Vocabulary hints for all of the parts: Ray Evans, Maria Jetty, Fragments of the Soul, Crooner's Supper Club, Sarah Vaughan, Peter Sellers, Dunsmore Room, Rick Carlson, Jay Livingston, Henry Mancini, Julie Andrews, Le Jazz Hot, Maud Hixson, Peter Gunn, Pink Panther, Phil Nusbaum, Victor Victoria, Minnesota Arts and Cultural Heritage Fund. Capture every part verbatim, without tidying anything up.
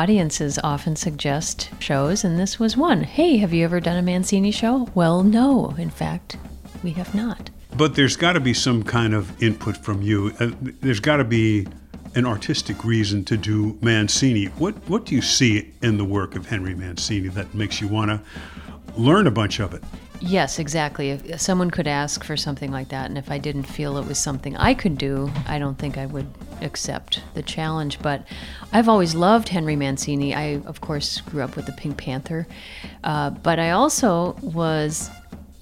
audiences often suggest shows, and this was one. Hey, have you ever done a Mancini show? Well, no, in fact, we have not. But there's got to be some kind of input from you. Uh, there's got to be an artistic reason to do Mancini. What what do you see in the work of Henry Mancini that makes you want to learn a bunch of it? Yes, exactly. If someone could ask for something like that, and if I didn't feel it was something I could do, I don't think I would accept the challenge. But I've always loved Henry Mancini. I, of course, grew up with the Pink Panther, uh, but I also was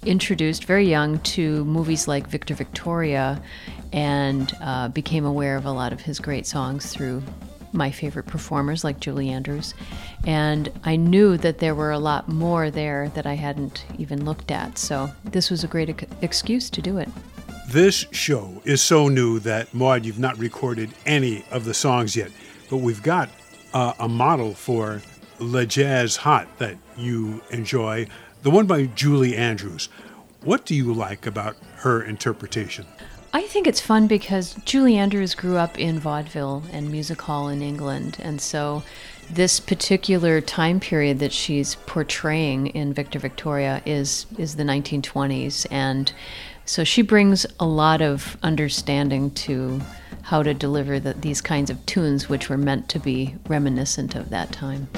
introduced very young to movies like Victor Victoria and uh, became aware of a lot of his great songs through my favorite performers like Julie Andrews, and I knew that there were a lot more there that I hadn't even looked at, so this was a great ex- excuse to do it. This show is so new that, Maud, you've not recorded any of the songs yet, but we've got uh, a model for Le Jazz Hot that you enjoy, the one by Julie Andrews. What do you like about her interpretation? I think it's fun because Julie Andrews grew up in vaudeville and music hall in England, and so this particular time period that she's portraying in Victor Victoria is is the nineteen twenties, and so she brings a lot of understanding to how to deliver the, these kinds of tunes, which were meant to be reminiscent of that time.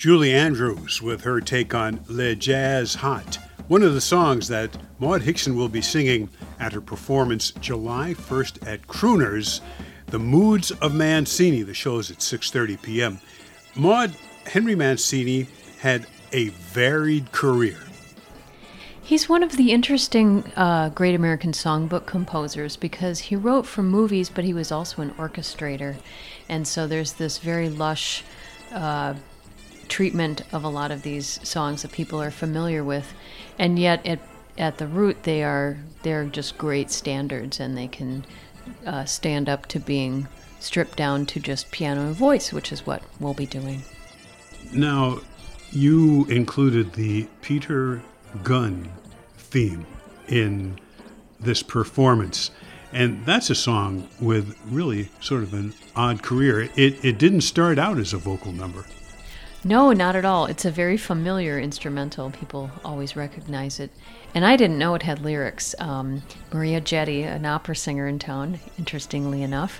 Julie Andrews with her take on Le Jazz Hot, one of the songs that Maud Hixson will be singing at her performance July first at Crooner's, The Moods of Mancini. The show's at six thirty p.m. Maud, Henry Mancini had a varied career. He's one of the interesting uh, great American songbook composers because he wrote for movies, but he was also an orchestrator. And so there's this very lush Uh, treatment of a lot of these songs that people are familiar with, and yet at at the root they are they're just great standards, and they can uh, stand up to being stripped down to just piano and voice, which is what we'll be doing. Now, you included the Peter Gunn theme in this performance, and that's a song with really sort of an odd career. It it didn't start out as a vocal number. No, not at all. It's a very familiar instrumental. People always recognize it. And I didn't know it had lyrics. Um, Maria Jetty, an opera singer in town, interestingly enough,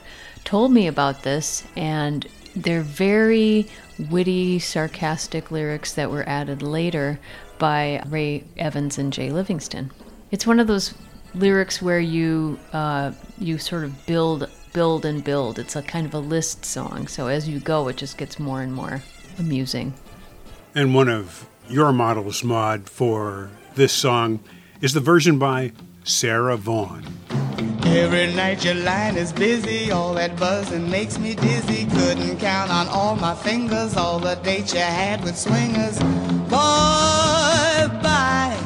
told me about this. And they're very witty, sarcastic lyrics that were added later by Ray Evans and Jay Livingston. It's one of those lyrics where you uh, you sort of build, build and build. It's a kind of a list song. So as you go, it just gets more and more amusing. And one of your models, Maud, for this song is the version by Sarah Vaughan. Every night your line is busy, all that buzzing makes me dizzy. Couldn't count on all my fingers, all the dates you had with swingers. Boy, bye.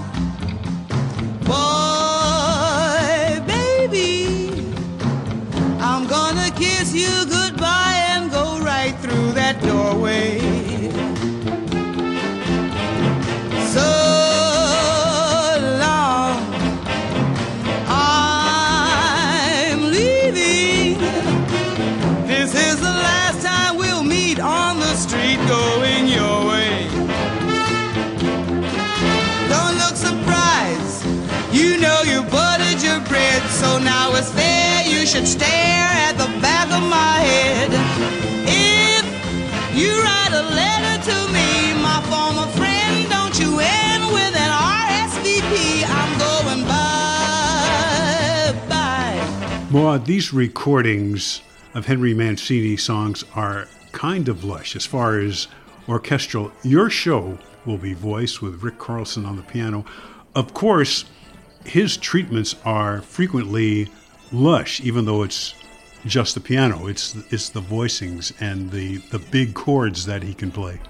Boy, baby, I'm gonna kiss you goodbye and go right through that doorway. Going your way. Maud, these recordings of Henry Mancini songs are kind of lush as far as orchestral. Your show will be voiced with Rick Carlson on the piano. Of course, his treatments are frequently lush, even though it's just the piano. It's it's the voicings and the, the big chords that he can play.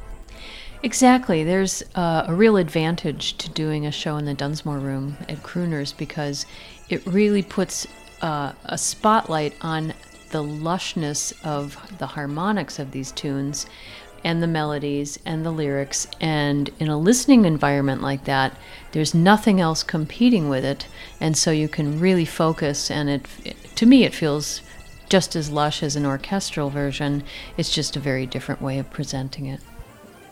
Exactly. There's uh, a real advantage to doing a show in the Dunsmore Room at Crooner's because it really puts uh, a spotlight on the lushness of the harmonics of these tunes and the melodies and the lyrics. And in a listening environment like that, there's nothing else competing with it. And so you can really focus. And it, it to me, it feels just as lush as an orchestral version. It's just a very different way of presenting it.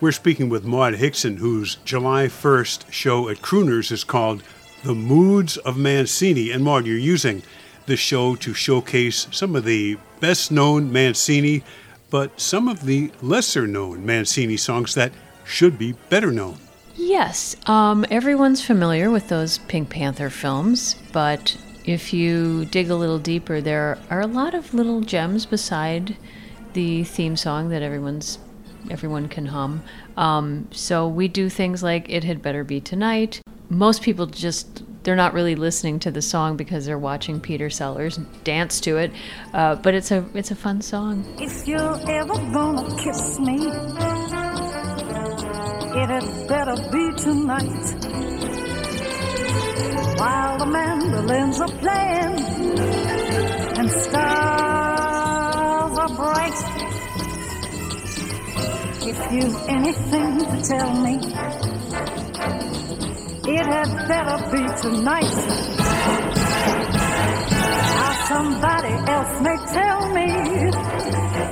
We're speaking with Maud Hixson, whose July first show at Crooner's is called The Moods of Mancini. And Maud, you're using the show to showcase some of the best-known Mancini, but some of the lesser-known Mancini songs that should be better known. Yes, um, everyone's familiar with those Pink Panther films, but if you dig a little deeper, there are a lot of little gems beside the theme song that everyone's everyone can hum. Um, so we do things like It Had Better Be Tonight. Most people just, they're not really listening to the song because they're watching Peter Sellers dance to it. Uh, but it's a it's a fun song. If you're ever gonna kiss me, it had better be tonight. While the mandolins are playing and stars are bright. If you've anything to tell me, it had better be tonight. How somebody else may tell me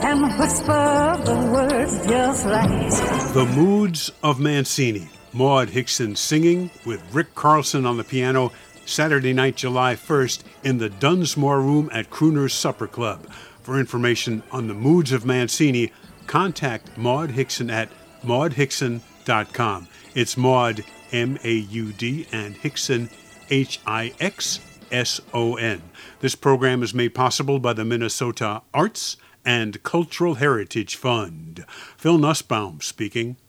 and whisper the words just right. The Moods of Mancini. Maud Hixson singing with Rick Carlson on the piano Saturday night, July first in the Dunsmore Room at Crooner's Supper Club. For information on The Moods of Mancini, contact Maud Hixson at maud hixson dot com. It's Maud, M A U D, and Hixson, H I X S O N. This program is made possible by the Minnesota Arts and Cultural Heritage Fund. Phil Nusbaum speaking.